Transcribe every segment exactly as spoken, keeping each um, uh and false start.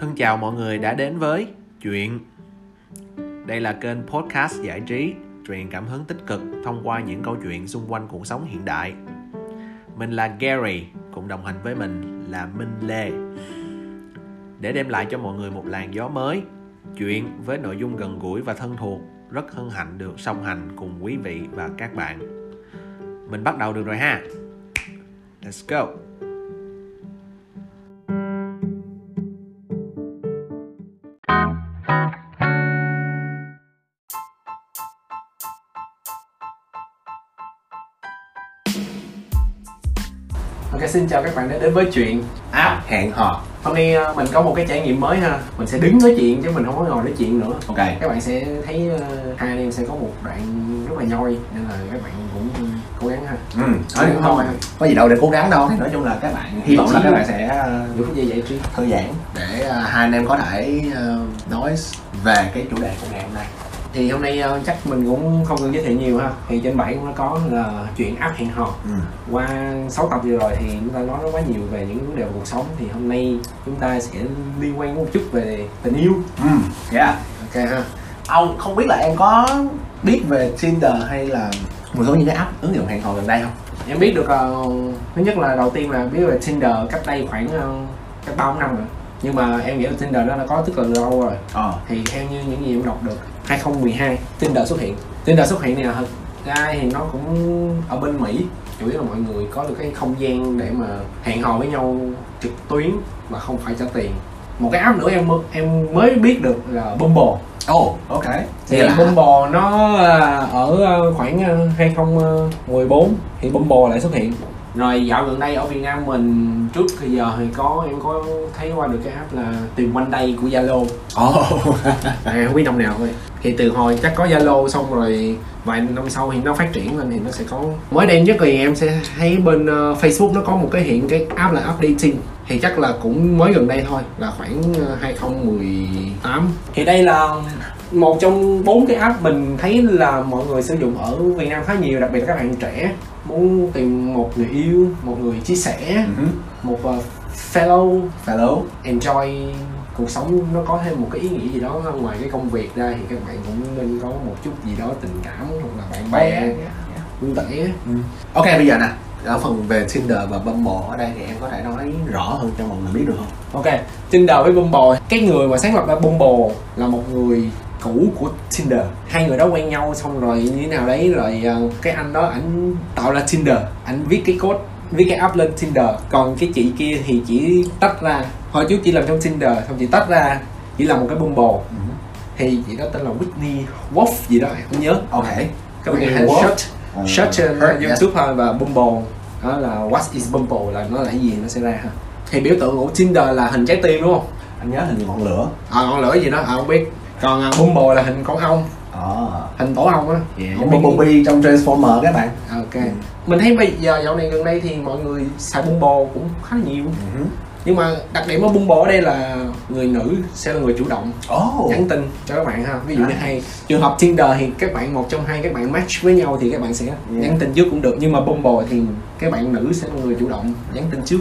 Thân chào mọi người đã đến với Chuyện. Đây là kênh podcast giải trí, truyền cảm hứng tích cực thông qua những câu chuyện xung quanh cuộc sống hiện đại. Mình là Gary, cùng đồng hành với mình là Minh Lê. Để đem lại cho mọi người một làn gió mới, Chuyện với nội dung gần gũi và thân thuộc, rất hân hạnh được song hành cùng quý vị và các bạn. Mình bắt đầu được rồi ha. Let's go. Ok, xin chào các bạn đã đến với Chuyện app hẹn hò. Hôm nay mình có một cái trải nghiệm mới ha. Mình sẽ đứng nói chuyện chứ mình không có ngồi nói chuyện nữa. Ok. Các bạn sẽ thấy hai anh em sẽ có một đoạn rất là nhoi, nên là các bạn cũng cố gắng ha. Ừ, nói không, không có gì đâu để cố gắng đâu. Thì nói chung là các bạn hy vọng là các bạn sẽ những phút giây giải trí thư giãn để hai anh em có thể nói về cái chủ đề của ngày hôm nay. Thì hôm nay chắc mình cũng không cần giới thiệu nhiều ha. Thì trên bảy cũng đã có là Chuyện app hẹn hò. Ừ. Qua sáu tập vừa rồi thì chúng ta nói nó quá nhiều về những vấn đề về cuộc sống. Thì hôm nay chúng ta sẽ liên quan một chút về tình yêu. Ừ, yeah. Ok ha. Ông không biết là em có biết về Tinder hay là một số những cái app ứng dụng hẹn hò gần đây không? Em biết được, uh, thứ nhất là đầu tiên là biết về Tinder cách đây khoảng uh, cách ba năm rồi. Nhưng mà em nghĩ là Tinder nó đã có tức là lâu rồi. Ờ. Thì theo như những gì em đọc được, hai không một hai Tinder xuất hiện. Tinder xuất hiện này là ra thì nó cũng ở bên Mỹ, chủ yếu là mọi người có được cái không gian để mà hẹn hò với nhau trực tuyến mà không phải trả tiền. Một cái app nữa em em mới biết được là Bumble. Oh, ok. Thì yeah. Bumble nó ở khoảng hai không một bốn thì Bumble lại xuất hiện. Rồi dạo gần đây ở Việt Nam mình trước thì giờ thì có em có thấy qua được cái app là tìm quanh đây của Zalo. Oh. À, không biết năm nào thôi. Thì từ hồi chắc có Zalo xong rồi vài năm sau thì nó phát triển lên thì nó sẽ có. Mới đây nhất thì em sẽ thấy bên uh, Facebook nó có một cái hiện cái app là app dating. Thì chắc là cũng mới gần đây thôi, là khoảng hai không một tám. Thì đây là một trong bốn cái app mình thấy là mọi người sử dụng ở Việt Nam khá nhiều, đặc biệt là các bạn trẻ muốn tìm một người yêu, một người chia sẻ, uh-huh. một uh, fellow, fellow enjoy cuộc sống, nó có thêm một cái ý nghĩa gì đó ngoài cái công việc ra thì các bạn cũng nên có một chút gì đó tình cảm hoặc là bạn bè, tương yeah. yeah. ừ. Ok, bây giờ nè, ở phần về Tinder và Bumble ở đây thì em có thể nói rõ hơn cho mọi người biết được không? Ok, Tinder với Bumble, cái người mà sáng lập ra Bumble là một người cũ của Tinder. Hai người đó quen nhau xong rồi như thế nào đấy, rồi cái anh đó ảnh tạo ra Tinder, ảnh viết cái code, viết cái app lên Tinder. Còn cái chị kia thì chỉ tách ra, hồi trước chỉ làm trong Tinder, xong chị tách ra, chỉ làm một cái Bumble. Ừ. Thì chị đó tên là Whitney Wolf gì đó, em không nhớ. Ok. Các bạn hãy search, search trên uh, YouTube thôi, yes. Và Bumble, đó là what is Bumble, là nó là cái gì nó sẽ ra ha. Thì biểu tượng của Tinder là hình trái tim đúng không? Anh nhớ hình ngọn lửa. À ngọn lửa gì đó, à không biết. Còn Bumble là hình con ong, à. Hình tổ ong á, yeah. Bumblebee trong Transformer các bạn. Ok. Ừ. Mình thấy bây giờ dạo này gần đây thì mọi người xài Bumble cũng khá là nhiều. Ừ. Nhưng mà đặc điểm của Bumble ở đây là người nữ sẽ là người chủ động, oh. nhắn tin cho các bạn ha. Ví dụ như à. hay trường hợp Tinder thì các bạn một trong hai các bạn match với nhau thì các bạn sẽ yeah. nhắn tin trước cũng được. Nhưng mà Bumble thì các bạn nữ sẽ là người chủ động nhắn tin trước.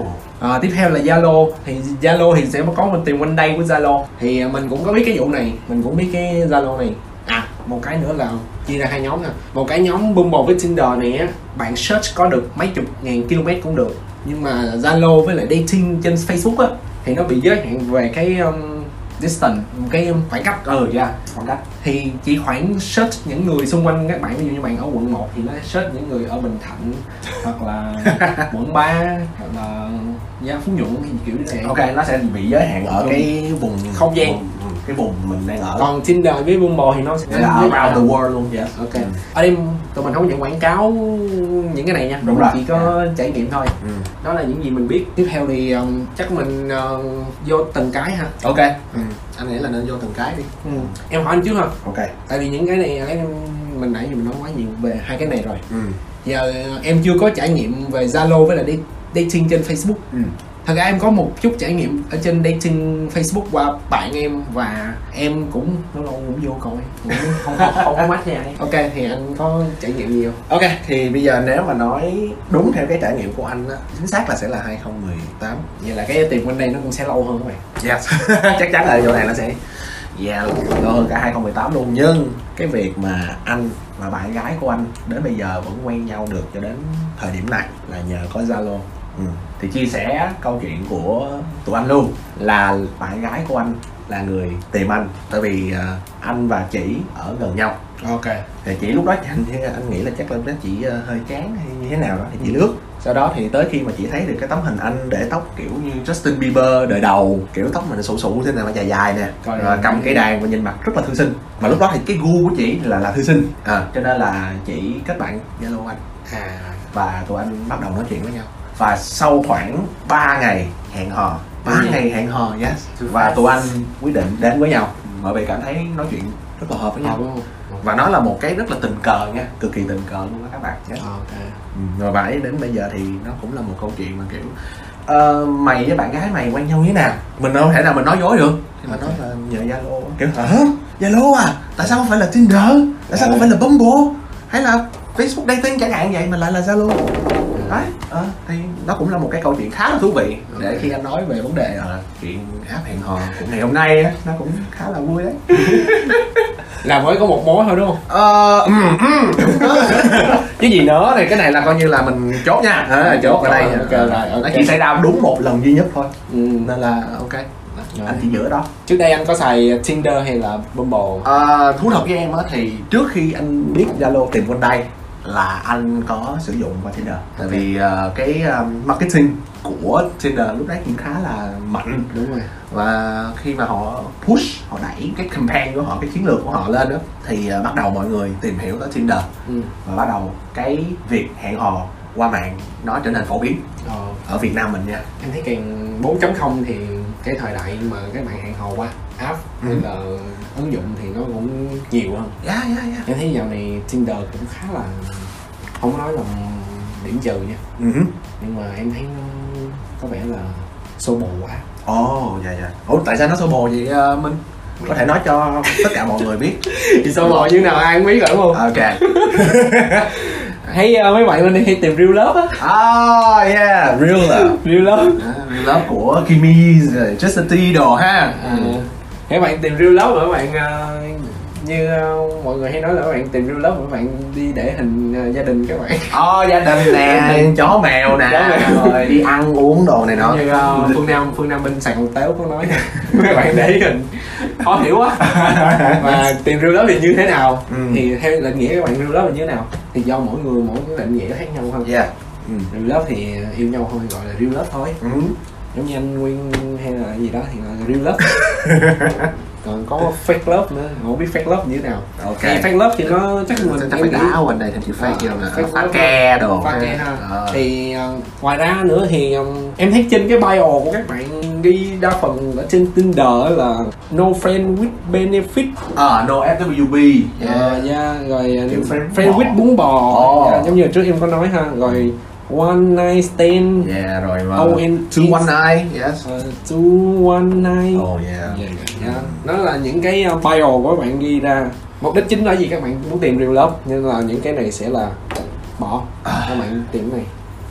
Oh. À, tiếp theo là Zalo, thì Zalo thì sẽ có mình tìm quanh đây của Zalo. Thì mình cũng có biết cái vụ này, mình cũng biết cái Zalo này. À, một cái nữa là chia ra hai nhóm nè. Một cái nhóm Bumble với Tinder này á, bạn search có được mấy chục ngàn km cũng được. Nhưng mà Zalo với lại dating trên Facebook á thì nó bị giới hạn về cái um, distance, cái khoảng cách. Ừ, dạ, khoảng cách. Thì chỉ khoảng search những người xung quanh các bạn, ví dụ như bạn ở quận một thì nó search những người ở Bình Thạnh hoặc là quận ba hoặc là Gia Phú Nhuận thì kiểu như thế. Ok, nó sẽ bị giới hạn ở cái vùng không gian, vùng, cái vùng mình đang ở. Còn Tinder với Bumble thì nó sẽ là around the world luôn. Dạ, yeah. ok. Ừ. Ở đây tụi mình không nhận quảng cáo những cái này nha, đúng rồi. Chỉ có yeah. trải nghiệm thôi. Ừ. Đó là những gì mình biết. Tiếp theo thì um, chắc mình uh, vô từng cái ha. Ok. Ừ. Anh nghĩ là nên vô từng cái đi. Ừ. Em hỏi anh trước ha. Ok. Tại vì những cái này mình nãy giờ mình nói quá nhiều về hai cái này rồi. Ừ. Giờ em chưa có trải nghiệm về Zalo với lại đi dating trên Facebook. Ừ. Thật ra em có một chút trải nghiệm ở trên dating Facebook qua bạn em, và em cũng lâu lâu cũng vô coi, cũng không không, không có mắt nha. Ok, thì anh có trải nghiệm gì không? Ok, thì bây giờ nếu mà nói đúng theo cái trải nghiệm của anh á, chính xác là sẽ là hai không một tám. Vậy là cái tìm quanh đây nó cũng sẽ lâu hơn các bạn. Yes, chắc chắn là chỗ này nó sẽ dạ yeah, lâu hơn cả hai không một tám luôn. Nhưng cái việc mà anh và bạn gái của anh đến bây giờ vẫn quen nhau được cho đến thời điểm này là nhờ có Zalo. Ừ. Thì chia sẻ câu chuyện của tụi anh luôn là bạn gái của anh là người tìm anh, tại vì anh và chị ở gần nhau. Ok. Thì chị lúc đó anh, anh nghĩ là chắc là chị hơi chán hay như thế nào đó, thì chị lướt. Sau đó thì tới khi mà chị thấy được cái tấm hình anh để tóc kiểu như Justin Bieber đời đầu, kiểu tóc mình sụ sụ thế này mà dài dài nè, rồi, rồi cầm cái đàn và nhìn mặt rất là thư sinh. Mà lúc đó thì cái gu của chị là là thư sinh, à, cho nên là chị kết bạn Zalo anh, à, và tụi anh bắt đầu nói chuyện với nhau. Và sau khoảng ba ngày hẹn hò, ba ngày hẹn hò, yes, và tụi anh quyết định đến với nhau. Mọi người cảm thấy nói chuyện rất là hợp với nhau, và nó là một cái rất là tình cờ nha, cực kỳ tình cờ luôn đó các bạn. Yes. Okay. Rồi vậy đến bây giờ thì nó cũng là một câu chuyện mà kiểu uh, mày với bạn gái mày quen nhau như thế nào, mình không thể nào mình nói dối được, thì mình okay. nói là nhờ Zalo, kiểu hả Zalo à, tại sao không phải là Tinder, tại sao không phải là Bumble hay là Facebook Dating chẳng hạn, vậy mà lại là Zalo. Đấy, à, thì nó cũng là một cái câu chuyện khá là thú vị để khi anh nói về vấn đề à, chuyện app hẹn hò của ngày hôm nay á, nó cũng khá là vui đấy. Là mới có một mối thôi đúng không? Ờ... Uh, um, um. Chứ gì nữa thì cái này là coi như là mình chốt nha, à, chốt ở đây. Okay, rồi, okay. Nó chỉ xảy ra đúng một lần duy nhất thôi, ừ. nên là ok. Rồi. Anh chỉ giữa đó. Trước đây anh có xài Tinder hay là Bumble? À, thú thật với em á, thì trước khi anh biết Zalo tìm quanh đây là anh có sử dụng qua Tinder, tại vì uh, cái uh, marketing của Tinder lúc đấy cũng khá là mạnh. Đúng rồi. Và khi mà họ push, họ đẩy cái campaign của họ, cái chiến lược của họ lên đó, thì uh, bắt đầu mọi người tìm hiểu tới Tinder, ừ. và bắt đầu cái việc hẹn hò qua mạng nó trở nên phổ biến ờ. ở Việt Nam mình nha. Em thấy càng bốn chấm không thì cái thời đại mà các bạn hẹn hò qua app hay ừ. là ứng dụng thì nó cũng nhiều hơn. Yeah, yeah, yeah. Em thấy dạo này Tinder cũng khá là, không nói là điểm trừ nha, ừ. nhưng mà em thấy nó có vẻ là xô bồ quá. Ồ, dạ dạ. Ủa tại sao nó xô bồ vậy uh, Minh? Có thể nói cho tất cả mọi người biết. Thì xô bồ như nào ai cũng biết rồi đúng không? Ok. Thấy uh, mấy bạn mình hay tìm real love á. Oh yeah, real love. Real love. Uh, real love của Kimmy, Justin đồ ha. Uh. Các bạn tìm real love mà các bạn uh, như uh, mọi người hay nói là các bạn tìm real love mà các bạn đi để hình uh, gia đình các bạn. Oh, gia đình nè, chó mèo nè, rồi đi ăn uống đồ này nọ. Như uh, Phương Nam, Phương Nam bên sàn tếu có nói các bạn để hình khó hiểu quá. Mà tìm real love thì như thế nào? Ừ. Thì theo định nghĩa các bạn real love là như thế nào? Thì do mỗi người mỗi cái định nghĩa khác nhau hơn. Yeah. Ừ. Real love thì yêu nhau thôi, gọi là real love thôi. Ừ. Giống như anh Nguyên hay là gì đó thì là real love. Còn có fake love nữa, không biết fake love như thế nào. Ok. Thì fake love thì nó chắc mình chắc phải đá quanh đây thành chữ fake kiểu là phá ke đồ. Phá ke ha. À. Thì uh, ngoài ra nữa thì um, em thấy trên cái bio của các bạn đi đa phần ở trên Tinder là no friend with benefit. Ờ, uh, no ép vê pê. Yeah. Uh, yeah. Rồi uh, friend, friend with bún bò. Oh. Yeah, giống như trước em có nói ha. Rồi One night stand. Yeah, rồi mà two one night. Yes. Uh, two one night. Oh yeah. Yeah, yeah. Nó là những cái bio của các bạn ghi ra. Mục đích chính là gì, các bạn muốn tìm real love, nên là những cái này sẽ là bỏ các bạn tìm này.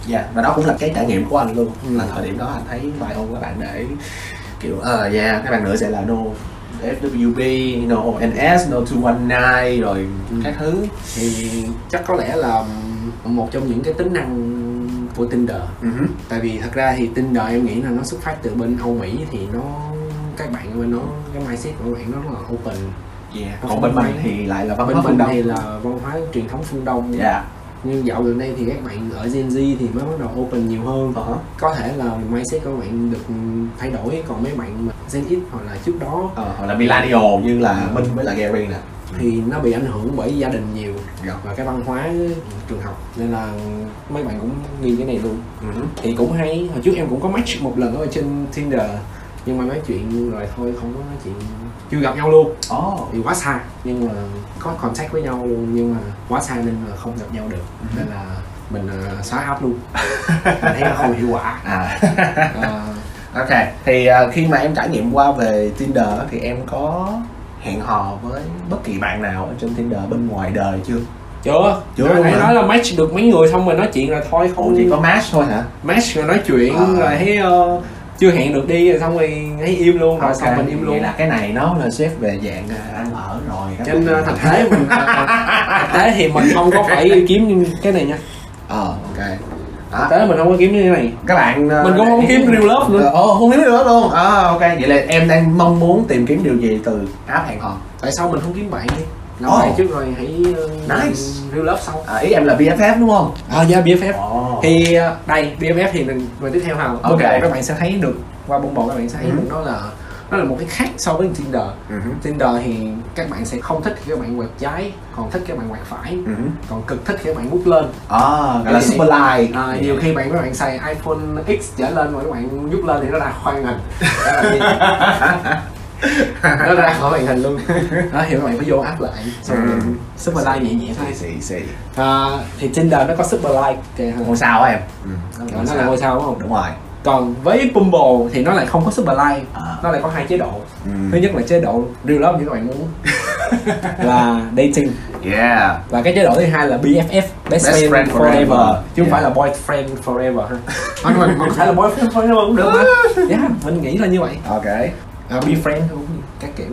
Dạ, yeah, và đó cũng là cái trải nghiệm của anh luôn. Ừ. Là thời điểm đó anh thấy bio của các bạn để kiểu ờ uh, yeah, các bạn nữa sẽ là no ép vê pê, no o en ét, no two one night rồi ừ. các thứ. Thì chắc có lẽ là một trong những cái tính năng của Tinder. Uh-huh. Tại vì thật ra thì Tinder em nghĩ là nó xuất phát từ bên Âu Mỹ, thì nó các bạn bên nó cái mindset của bạn nó rất là open. Yeah. Còn bên mình thì lại là văn hóa phương Đông. Thì là văn hóa truyền thống phương Đông. Dạ. Yeah. Nhưng dạo gần đây thì các bạn ở Gen Z thì mới bắt đầu open nhiều hơn. Uh-huh. Có thể là mindset của bạn được thay đổi, còn mấy bạn Gen X hoặc là trước đó ờ, hoặc là millennial như là Minh với là Gary nè. Thì nó bị ảnh hưởng bởi gia đình nhiều và cái văn hóa trường học, nên là mấy bạn cũng nghi cái này luôn. Ừ. Thì cũng hay, hồi trước em cũng có match một lần ở trên Tinder, nhưng mà nói chuyện rồi thôi, không có nói chuyện, chưa gặp nhau luôn. Oh. Thì quá xa, nhưng mà có contact với nhau luôn, nhưng mà quá xa nên là không gặp nhau được. Ừ. Nên là mình uh, xóa app luôn. Mình thấy nó không hiệu quả. À. Uh, ok, thì uh, khi mà em trải nghiệm qua về Tinder thì em có hẹn hò với bất kỳ bạn nào ở trên Tinder bên ngoài đời chưa? Chưa, chưa luôn. Nói là match được mấy người xong rồi nói chuyện rồi thôi không. Ủa, chỉ có match thôi hả? Match rồi nói chuyện à. Rồi thấy uh, chưa hẹn được đi rồi xong rồi thấy yêu luôn rồi okay. Xong mình yêu luôn. Vậy là cái này nó là xếp về dạng ăn ở rồi. Trên uh, thực tế mình thực tế thì mình không có phải kiếm cái này nha. Ờ uh, ok. À. Tới mình không có kiếm như thế này các bạn. Mình cũng không kiếm real love luôn. Ồ, không kiếm real love luôn. À, ok, vậy là em đang mong muốn tìm kiếm điều gì từ app hẹn hò? Tại sao mình không kiếm bạn đi? Nói oh. Bạn trước rồi hãy nice. Real love sau. À, ý em là bê ép ép đúng không? Ờ, à, dạ yeah, bê ép ép. Oh. Thì đây bê ép ép thì mình, mình tiếp theo hào. Ok, các bạn sẽ thấy được qua Bumble các bạn sẽ thấy uh-huh. được nó là nó là một cái khác so với Tinder. Uh-huh. Tinder thì các bạn sẽ không thích khi các bạn quẹt trái, còn thích các bạn quẹt phải, uh-huh. còn cực thích khi các bạn bút lên. À, cái là super like. À, yeah. Nhiều khi bạn các bạn xài iPhone X trở lên mà các bạn nhúc lên thì nó ra khoan hình. Nó ra khỏi màn hình luôn. Đó, thì các bạn phải vô app lại. Xong uh-huh. super like nhẹ nhẹ thôi. Xì xì. À, thì Tinder nó có super like kìa. Ngôi sao hả em? Ừ. Nó là ngôi sao đúng không? Đúng rồi. Còn với Bumble thì nó lại không có super like, à. Nó lại có hai chế độ. Ừ. Thứ nhất là chế độ real love như các bạn muốn là dating, yeah. Và cái chế độ thứ hai là bê ép ép, best, best friend, friend forever, forever. Chứ không yeah. phải là boyfriend forever. Hoặc mình có thể là boyfriend forever cũng được mà. Yeah, mình nghĩ là như vậy. Ok. À, be friend không? Các kiểu.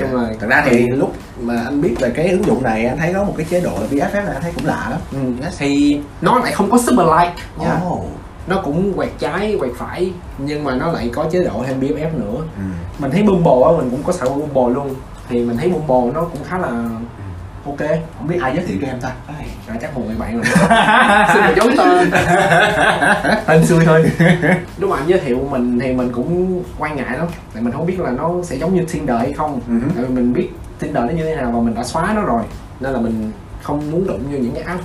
Trong là thật ra thì lúc mà anh biết về cái ứng dụng này anh thấy có một cái chế độ là bê ép ép là anh thấy cũng lạ lắm. Ừ. Yes. Thì nó lại không có super like. Yeah. Oh. Nó cũng quẹt trái, quẹt phải nhưng mà nó lại có chế độ thêm bê ép ép nữa. Ừ. Mình thấy Bumble á, mình cũng có xài Bumble luôn. Thì mình thấy Bumble nó cũng khá là ok. Không biết ai giới thiệu cho em ta? Trời chắc một người bạn rồi. Xin được giấu tên. Tên xui thôi. Lúc mà anh giới thiệu mình thì mình cũng quan ngại lắm. Tại mình không biết là nó sẽ giống như Tinder hay không. Ừ. Tại vì mình biết Tinder nó như thế nào và mình đã xóa nó rồi. Nên là mình không muốn đụng như những cái app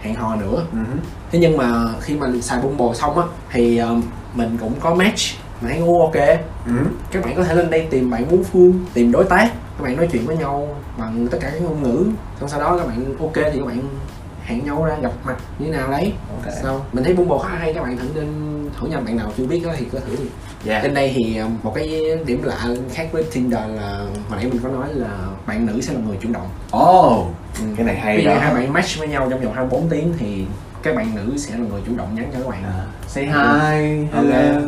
hẹn hò nữa. Uh-huh. Thế nhưng mà khi mà xài Bumble xong á thì uh, mình cũng có match, mình thấy ok. Uh-huh. Các bạn có thể lên đây tìm bạn muốn phương, tìm đối tác, các bạn nói chuyện với nhau bằng tất cả các ngôn ngữ. Xong sau đó các bạn ok thì các bạn hẹn nhau ra gặp mặt như thế nào đấy. Okay. Sau mình thấy Bumble khá hay, các bạn thử nên thử nhầm bạn nào chưa biết đó thì cứ thử đi. Yeah. Trên đây thì một cái điểm lạ khác với Tinder là hồi nãy mình có nói là bạn nữ sẽ là người chủ động. Ồ. Oh. Ừ. Cái này hay. Bây giờ hai bạn match với nhau trong vòng hai mươi bốn tiếng thì các bạn nữ sẽ là người chủ động nhắn cho các bạn. À. Say hi, hello.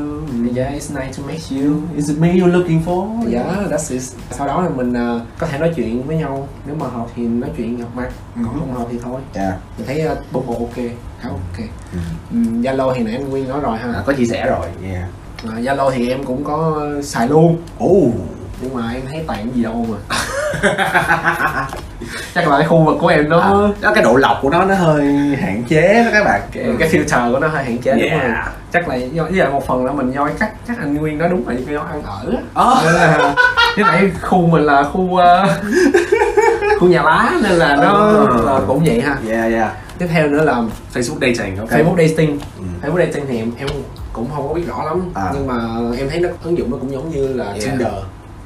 Yeah, it's nice to meet you. Is it me you're looking for? Yeah, that's it. Sau đó thì mình uh, có thể nói chuyện với nhau. Nếu mà hợp thì nói chuyện gặp mặt, còn uh-huh. không hợp thì thôi. Yeah. Mình thấy uh, Bumble ok, khá ok. Uh-huh. Zalo thì nãy anh Nguyên nói rồi ha. À, có chia sẻ rồi. Yeah. Uh, Zalo thì em cũng có xài luôn. Oh. Nhưng mà em thấy tàn gì đâu mà. Chắc là cái khu vực của em nó à, đó, cái độ lọc của nó nó hơi hạn chế đó các bạn. Cái, ừ. cái filter của nó hơi hạn chế yeah. đúng không? Chắc là do với lại một phần là mình do cái cách chắc anh Nguyên nói đúng là do ăn ở á. Oh. Nên là cái này khu mình là khu uh, khu nhà lá nên là nó ừ. là cũng vậy ha. Yeah yeah. Tiếp theo nữa là Facebook Dating. Okay. Facebook Dating. Ừ. Facebook Dating thì em, em cũng không có biết rõ lắm à. Nhưng mà em thấy nó ứng dụng nó cũng giống như là yeah. Tinder.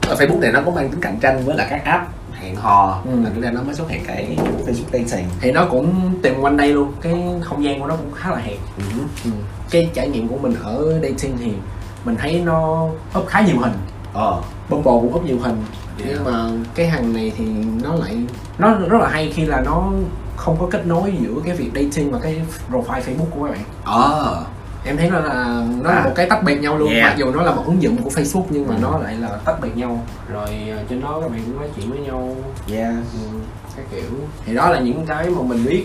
Ở Facebook này nó có mang tính cạnh tranh với là các app hẹn hò ừ. là nên nó mới xuất hiện cái Facebook Dating thì nó cũng tìm quanh đây luôn, cái không gian của nó cũng khá là hẹp. Ừ. Ừ. Cái trải nghiệm của mình ở dating thì mình thấy nó up khá nhiều hình. Ờ. Bumble cũng up nhiều hình yeah. nhưng mà cái hàng này thì nó lại nó rất là hay khi là nó không có kết nối giữa cái việc dating và cái profile Facebook của các bạn. Ờ. Em thấy nó là nó à. là một cái tách biệt nhau luôn yeah. mặc dù nó là một ứng dụng của Facebook nhưng mà ừ. nó lại là tách biệt nhau, rồi trên đó các bạn cũng nói chuyện với nhau yeah ừ, các kiểu. Thì đó là những cái mà mình biết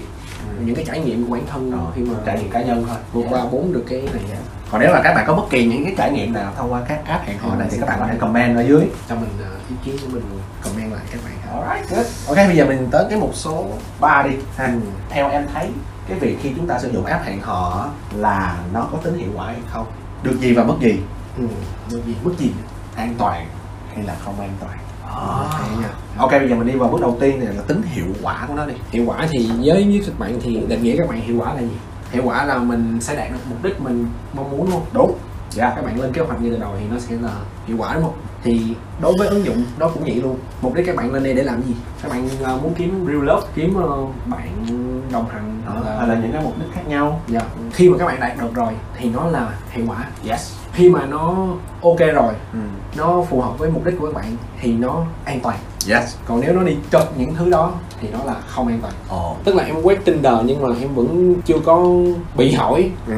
ừ. những cái trải nghiệm của bản thân ừ. khi mà trải nghiệm cá nhân thôi vượt yeah. qua bốn được cái này yeah. Còn nếu là các bạn có bất kỳ những cái trải nghiệm nào thông qua các app hẹn hò này thì các bạn có thể comment ở dưới cho mình ý kiến của mình, comment lại các bạn. Alright, good. Ok, bây giờ mình tới cái mục số ba đi. Ừ. Theo em thấy cái việc khi chúng ta sử dụng app hẹn hò là nó có tính hiệu quả hay không? Được gì và mất gì? Ừ, được gì, mất gì? An toàn hay là không an toàn? À. Ok, bây giờ mình đi vào bước đầu tiên này là tính hiệu quả của nó đi. Hiệu quả thì với với các bạn thì định nghĩa các bạn hiệu quả là gì? Hiệu quả là mình sẽ đạt được mục đích mình mong muốn luôn. Đúng. yeah. Các bạn lên kế hoạch như từ đầu thì nó sẽ là hiệu quả, đúng không? Thì đối với ứng dụng đó cũng vậy luôn. Mục đích các bạn lên đây để làm gì? Các bạn uh, muốn kiếm real love, kiếm uh, bạn đồng hành hoặc là, là những cái mục đích khác nhau. Dạ. Khi mà các bạn đạt được rồi thì nó là hiệu quả. Yes. Khi mà nó ok rồi, ừ. nó phù hợp với mục đích của các bạn thì nó an toàn. Yes. Còn nếu nó đi chật những thứ đó thì nó là không an toàn. Ồ. Tức là em web Tinder nhưng mà em vẫn chưa có bị hỏi. Ừ.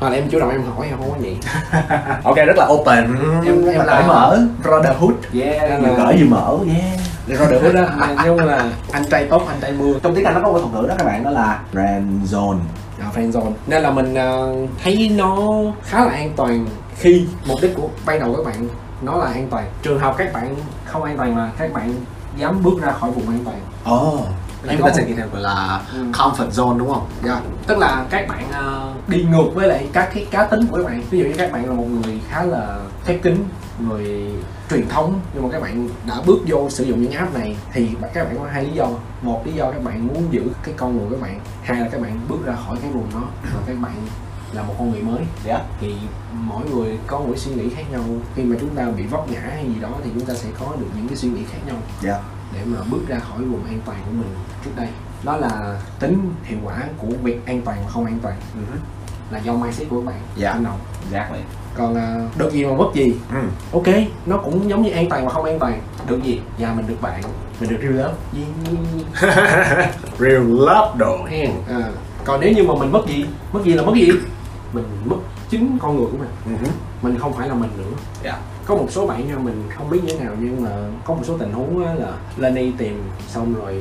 Hoặc là em chủ động em hỏi em không có gì. Ok, rất là open. Em em cởi mở. Brotherhood. Yeah. Là cởi gì mở. Yeah. Brotherhood đó. Nhưng là anh trai tốt, anh trai mưa. Trong tiếng Anh nó có một thuật ngữ đó các bạn, đó là friend zone. À, friend zone. Nên là mình uh, thấy nó khá là an toàn khi mục đích của ban đầu các bạn nó là an toàn. Trường hợp các bạn không an toàn là các bạn dám bước ra khỏi vùng an toàn. Ồ. Oh. Em ta sẽ nghĩ theo gọi là ừ. comfort zone, đúng không? Dạ. Yeah. Tức là các bạn uh, đi ngược với lại các cái cá tính của các bạn. Ví dụ như các bạn là một người khá là khép kín, người truyền thống, nhưng mà các bạn đã bước vô sử dụng những app này thì các bạn có hai lý do. Một, lý do các bạn muốn giữ cái con người các bạn. Hai là các bạn bước ra khỏi cái vùng đó và các bạn là một con người mới. Yeah. Thì mỗi người có mỗi suy nghĩ khác nhau. Khi mà chúng ta bị vấp ngã hay gì đó thì chúng ta sẽ có được những cái suy nghĩ khác nhau. Yeah. Để mà bước ra khỏi vùng an toàn của mình trước đây. Đó là tính hiệu quả của việc an toàn và không an toàn. Uh-huh. Là do mindset của các bạn. Dạ. Anh đồng. Dạ. Còn uh, được gì mà mất gì. Ừ. Ok, nó cũng giống như an toàn và không an toàn. Được gì? Dạ, mình được bạn. Mình được real love. Yeah. Real love đồ hen. À, còn nếu như mà mình mất gì? Mất gì là mất gì? Mình mất chính con người của mình. Uh-huh. Mình không phải là mình nữa. Dạ. Có một số bạn nha, mình không biết như thế nào nhưng mà có một số tình huống là lên đi tìm xong rồi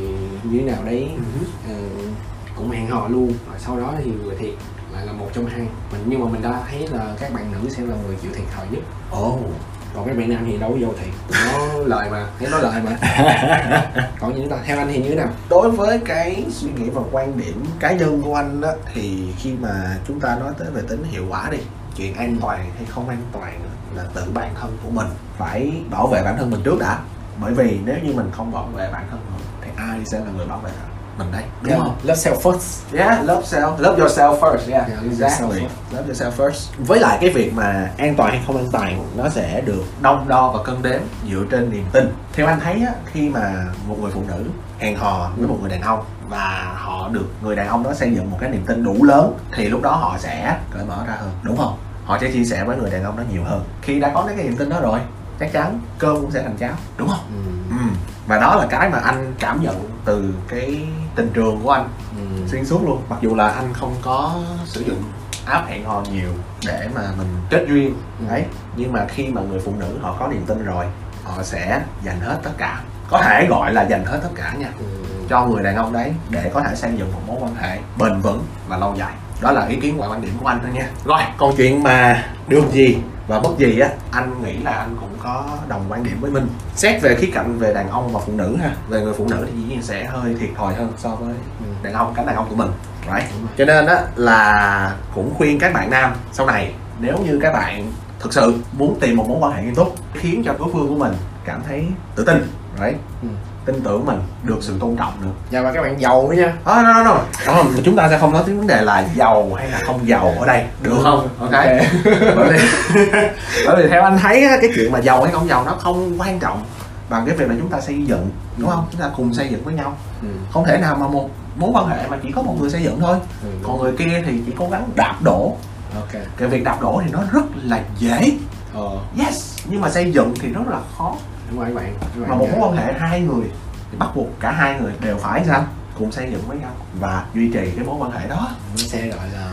như thế nào đấy uh-huh. uh, cũng hẹn hò luôn, rồi sau đó thì người thiệt lại là một trong hai mình, nhưng mà mình đã thấy là các bạn nữ sẽ là người chịu thiệt thòi nhất. Ồ. Oh. Còn các bạn nam thì đâu có vô thiệt, nó lợi mà, thấy nó lợi mà. Còn như ta, theo anh thì như thế nào? Đối với cái suy nghĩ và quan điểm cá nhân của anh đó, thì khi mà chúng ta nói tới về tính hiệu quả đi, chuyện an toàn hay không an toàn là tự bản thân của mình. Phải bảo vệ bản thân mình trước đã. Bởi vì nếu như mình không bảo vệ bản thân mình thì ai sẽ là người bảo vệ mình đấy, đúng yeah. không? Love self first. Yeah, love self, love yourself first. Yeah, yeah exactly. Yourself. Love yourself first. Với lại cái việc mà an toàn hay không an toàn nó sẽ được đong đo và cân đếm dựa trên niềm tin. Theo anh thấy á, khi mà một người phụ nữ hẹn hò với một người đàn ông và họ được người đàn ông đó xây dựng một cái niềm tin đủ lớn thì lúc đó họ sẽ cởi mở ra hơn, đúng không? Họ sẽ chia sẻ với người đàn ông đó nhiều hơn. Khi đã có cái niềm tin đó rồi, chắc chắn cơm cũng sẽ thành cháo, đúng không? Ừ. Ừ. Và đó là cái mà anh cảm nhận từ cái tình trường của anh ừ. xuyên suốt luôn. Mặc dù là anh không có sử dụng app hẹn hò nhiều để mà mình kết duyên ừ. đấy, nhưng mà khi mà người phụ nữ họ có niềm tin rồi, họ sẽ dành hết tất cả, có thể gọi là dành hết tất cả nha ừ. cho người đàn ông đấy để có thể xây dựng một mối quan hệ bền vững và lâu dài. Đó là ý kiến và quan điểm của anh thôi nha. Rồi, còn chuyện mà được gì và mất gì á, anh nghĩ là anh cũng có đồng quan điểm với mình. Xét về khía cạnh về đàn ông và phụ nữ ha, về người phụ nữ thì dĩ nhiên sẽ hơi thiệt thòi hơn so với đàn ông, cánh đàn ông của mình. Rồi, cho nên á là cũng khuyên các bạn nam sau này, nếu như các bạn thực sự muốn tìm một mối quan hệ nghiêm túc khiến cho đối phương của mình cảm thấy tự tin, right? Ừ. Tin tưởng mình, được sự tôn trọng nữa. Dạ, và các bạn giàu nữa nha. À, no, no, no. Đó, chúng ta sẽ không nói tới vấn đề là giàu hay là không giàu ở đây, được không? Ok. Okay. Bởi, vì, bởi vì theo anh thấy cái chuyện mà giàu hay không giàu nó không quan trọng bằng cái việc mà chúng ta xây dựng, đúng không? Chúng ta cùng xây dựng với nhau. Ừ. Không thể nào mà một mối quan hệ mà chỉ có một người xây dựng thôi, ừ, còn người kia thì chỉ cố gắng đạp đổ. Ok. Cái việc đạp đổ thì nó rất là dễ. Ờ. Yes. Nhưng mà xây dựng thì rất là khó. Đúng rồi các bạn, đúng rồi. Mà một mối quan hệ hai người thì bắt buộc cả hai người đều phải sao? Cùng xây dựng với nhau và duy trì cái mối quan hệ đó. Mình sẽ gọi là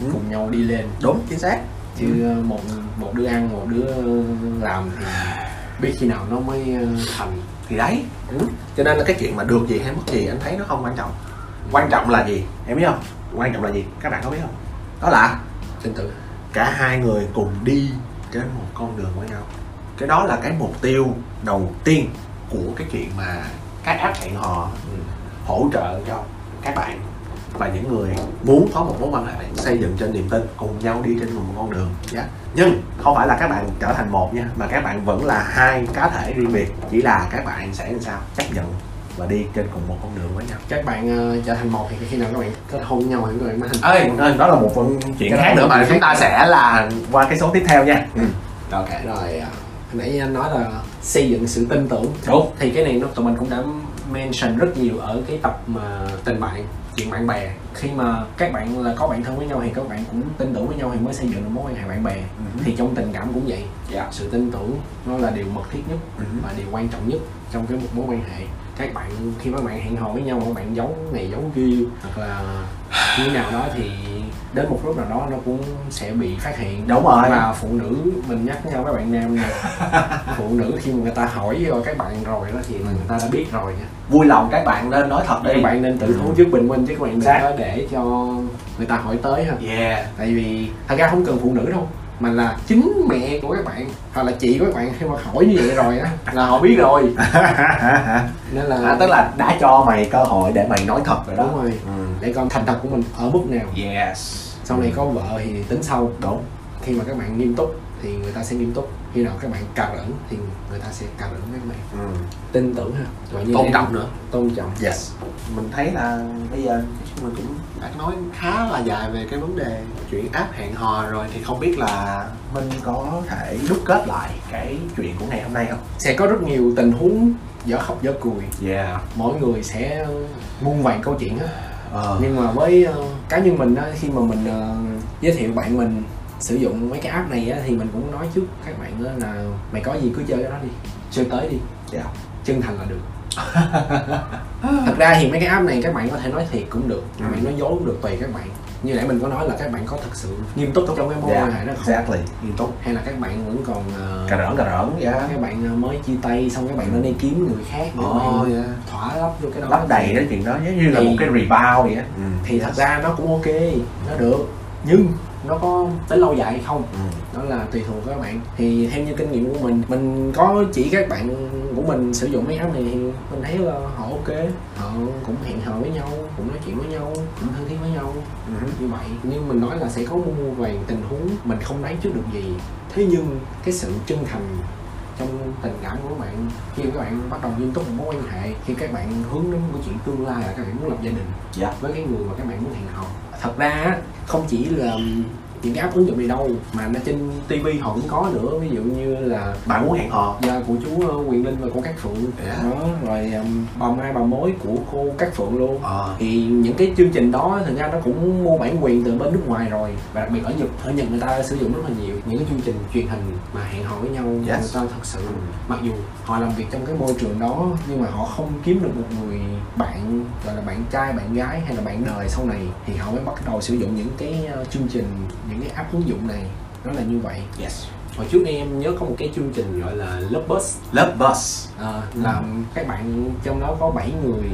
ừ. cùng nhau đi lên. Đúng, chính xác. Chứ ừ. một một đứa ăn, một đứa làm thì biết khi nào nó mới thành. Thì đấy, đúng. Cho nên là cái chuyện mà được gì hay mất gì anh thấy nó không quan trọng. Quan trọng là gì? Em biết không? Quan trọng là gì? Các bạn có biết không? Đó là tin tưởng. Cả hai người cùng đi trên một con đường với nhau. Cái đó là cái mục tiêu đầu tiên của cái chuyện mà các app hẹn hò ừ. hỗ trợ cho các bạn và những người muốn có một mối quan hệ xây dựng trên niềm tin, cùng nhau đi trên một con đường. Yeah. Nhưng không phải là các bạn trở thành một nha, mà các bạn vẫn là hai cá thể riêng biệt, chỉ là các bạn sẽ làm sao chấp nhận và đi trên cùng một con đường với nhau. Các bạn uh, trở thành một thì khi nào các bạn kết hôn nhau thì các bạn mới thành. Ê, đó là một phần chuyện khác nữa mà chúng ta sẽ là qua cái số tiếp theo nha. Ừ. Ok rồi. Hồi nãy anh nói là xây dựng sự tin tưởng. Đúng. Thì cái này nó tụi mình cũng đã mention rất nhiều ở cái tập mà tình bạn, chuyện bạn bè. Khi mà các bạn là có bạn thân với nhau thì các bạn cũng tin tưởng với nhau thì mới xây dựng được mối quan hệ bạn bè. Uh-huh. Thì trong tình cảm cũng vậy. Yeah. Sự tin tưởng nó là điều mật thiết nhất uh-huh. và điều quan trọng nhất trong cái một mối quan hệ. Các bạn khi các bạn hẹn hò với nhau, các bạn giấu này giấu kia hoặc là như nào đó thì đến một lúc nào đó nó cũng sẽ bị phát hiện. Đúng rồi. Và phụ nữ, mình nhắc nhau với bạn nam này, phụ nữ khi mà người ta hỏi rồi các bạn rồi đó thì ừ. người ta đã biết rồi nha. Vui lòng các bạn nên nói thật đi. Các bạn nên tự thú trước bình minh chứ các bạn đừng có để cho người ta hỏi tới ha. Yeah. Tại vì thật ra không cần phụ nữ đâu, mà là chính mẹ của các bạn hoặc là chị của các bạn khi mà hỏi như vậy rồi á là họ biết rồi. Nên là à, tức là đã cho mày cơ hội để mày nói thật rồi đó. Đúng rồi. Ừ. Để con thành thật của mình ở mức nào. Yes. Sau này có vợ thì tính sau. Đúng. Khi mà các bạn nghiêm túc thì người ta sẽ nghiêm túc, khi nào các bạn cà lửng thì người ta sẽ cà lửng với các bạn. Ừ. Tin tưởng ha, tôn trọng nữa, tôn trọng. Yes. Mình thấy là bây giờ mình cũng đã nói khá là dài về cái vấn đề chuyện app hẹn hò rồi, thì không biết là mình có thể đúc kết lại cái chuyện của ngày hôm nay không? Sẽ có rất nhiều tình huống dở khóc dở cười. Yeah. Mỗi người sẽ muôn vàn câu chuyện á. Ờ. Nhưng mà với uh, cá nhân mình á, khi mà mình uh, giới thiệu bạn mình sử dụng mấy cái app này á, thì mình cũng nói trước các bạn đó là mày có gì cứ chơi cái đó đi, chơi tới đi. Yeah. Chân thành là được. Thật ra thì mấy cái app này các bạn có thể nói thiệt cũng được, các bạn nói dối cũng được, tùy các bạn. Như nãy mình có nói là các bạn có thật sự nghiêm túc trong cái mối quan hệ đó không? Exactly. Nghiêm túc. Hay là các bạn vẫn còn uh, cà rỡn cà rỡn dạ. Các bạn mới chia tay xong các bạn nó đi kiếm người khác nữa. Oh, yeah. Thỏa lấp vô cái đó. Lấp đầy cái chuyện đó giống như thì, là một cái rebound vậy á. Ừ. Thì thật ra nó cũng ok, nó được. Nhưng nó có tới lâu dài hay không ừ. đó là tùy thuộc các bạn. Thì theo như kinh nghiệm của mình, mình có chỉ các bạn của mình sử dụng mấy app này thì mình thấy là họ ok, họ cũng hẹn hò với nhau, cũng nói chuyện với nhau, cũng thân thiết với nhau ừ. như vậy. Nhưng mình nói là sẽ có muôn vàn tình huống mình không đoán trước được gì, thế nhưng cái sự chân thành trong tình cảm của các bạn, khi các bạn bắt đầu nghiêm túc một mối quan hệ, khi các bạn hướng đến một chuyện tương lai là các bạn muốn lập gia đình dạ. với cái người mà các bạn muốn hẹn hò. Thật ra không chỉ là những cái app ứng dụng này đâu, mà nó trên ti vi họ cũng có nữa, ví dụ như là bạn muốn hẹn hò dạ, của chú Quyền Linh và cô Cát Phượng yeah. đó, rồi bà Mai bà Mối của cô Cát Phượng luôn à. Thì những cái chương trình đó thật ra nó cũng mua bản quyền từ bên nước ngoài rồi, và đặc biệt ở Nhật, ở Nhật người ta sử dụng rất là nhiều những cái chương trình truyền hình mà hẹn hò với nhau. Yes. Người ta thật sự mặc dù họ làm việc trong cái môi trường đó nhưng mà họ không kiếm được một người bạn gọi là bạn trai bạn gái hay là bạn đời sau này, thì họ mới bắt đầu sử dụng những cái chương trình, những cái app ứng dụng này, nó là như vậy. Yes. Hồi trước em nhớ có một cái chương trình gọi là Love Bus. Love Bus à, là ừ. các bạn trong đó có bảy người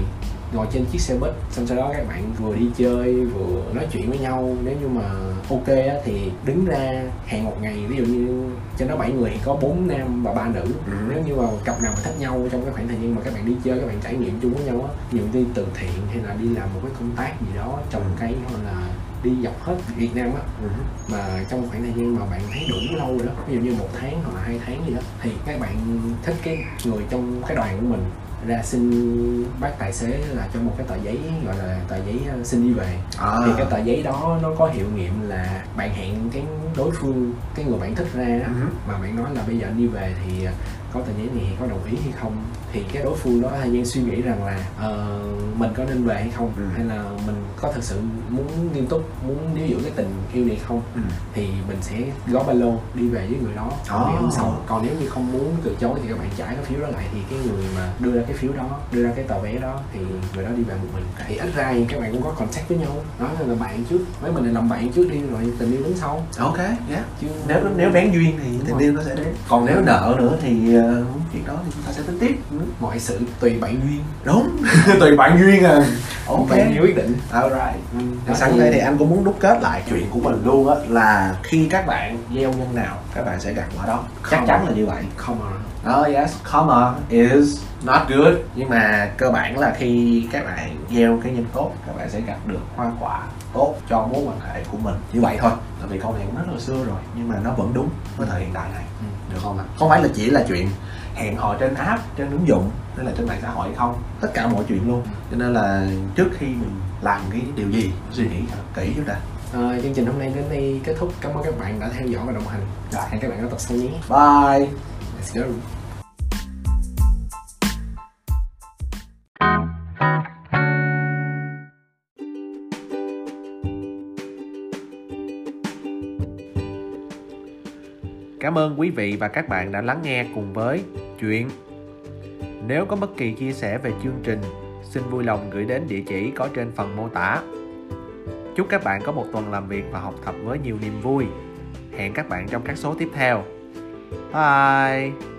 ngồi trên chiếc xe bus, xong sau đó các bạn vừa đi chơi vừa nói chuyện với nhau, nếu như mà ok á, thì đứng ra hẹn một ngày, ví dụ như trên đó bảy người thì có bốn nam và ba nữ ừ. nếu như mà cặp nào mà thích nhau trong cái khoảng thời gian mà các bạn đi chơi, các bạn trải nghiệm chung với nhau á, ví dụ đi từ thiện hay là đi làm một cái công tác gì đó, trồng cây hoặc là đi dọc hết Việt Nam á ừ. mà trong khoảng thời gian mà bạn thấy đủ lâu rồi đó, ví dụ như một tháng hoặc là hai tháng gì đó, thì các bạn thích cái người trong cái đoàn của mình ra xin bác tài xế là cho một cái tờ giấy gọi là tờ giấy xin đi về à. Thì cái tờ giấy đó nó có hiệu nghiệm là bạn hẹn cái đối phương, cái người bạn thích ra đó, ừ. mà bạn nói là bây giờ đi về thì có tờ giấy này có đồng ý hay không, thì cái đối phương đó thời gian suy nghĩ rằng là uh, mình có nên về hay không ừ. hay là mình có thật sự muốn nghiêm túc, muốn níu giữ cái tình yêu này không ừ. thì mình sẽ gói ba lô đi về với người đó ngày hôm sau. Còn nếu như không muốn từ chối thì các bạn trả cái phiếu đó lại, thì cái người mà đưa ra cái phiếu đó, đưa ra cái tờ vé đó thì người đó đi về một mình. Thì ít ra các bạn cũng có contact với nhau, nói là bạn trước với mình, là làm bạn trước đi rồi tình yêu đến sau. Ok. Yeah. Chứ nếu nếu bén duyên thì tình yêu nó sẽ đến, còn nếu nợ nữa thì chuyện đó thì chúng ta sẽ tính tiếp. Mọi sự tùy bạn duyên. Đúng. Tùy bạn duyên à. Ok, bạn quyết định. Alright. Thì sẵn đây thì anh cũng muốn đúc kết lại chuyện của mình luôn á, là khi các bạn gieo nhân nào các bạn sẽ gặt quả đó. Chắc chắn là như vậy. Karma. Oh yes, karma is not good. Nhưng mà cơ bản là khi các bạn gieo cái nhân tốt, các bạn sẽ gặt được hoa quả tốt cho mối quan hệ của mình. Như vậy thôi. Tại vì câu này cũng rất là xưa rồi nhưng mà nó vẫn đúng với thời hiện đại này. Được không ạ? Không phải là chỉ là chuyện hẹn hò trên app, trên ứng dụng hay là trên mạng xã hội hay không, tất cả mọi chuyện luôn. Cho nên là trước khi mình làm cái điều gì suy nghĩ kỹ chút đã. Rồi, chương trình hôm nay đến đây kết thúc. Cảm ơn các bạn đã theo dõi và đồng hành. Rồi, hẹn các bạn ở tập sau nhé. Bye. Let's go. Cảm ơn quý vị và các bạn đã lắng nghe cùng với Chuyện. Nếu có bất kỳ chia sẻ về chương trình, xin vui lòng gửi đến địa chỉ có trên phần mô tả. Chúc các bạn có một tuần làm việc và học tập với nhiều niềm vui. Hẹn các bạn trong các số tiếp theo. Bye!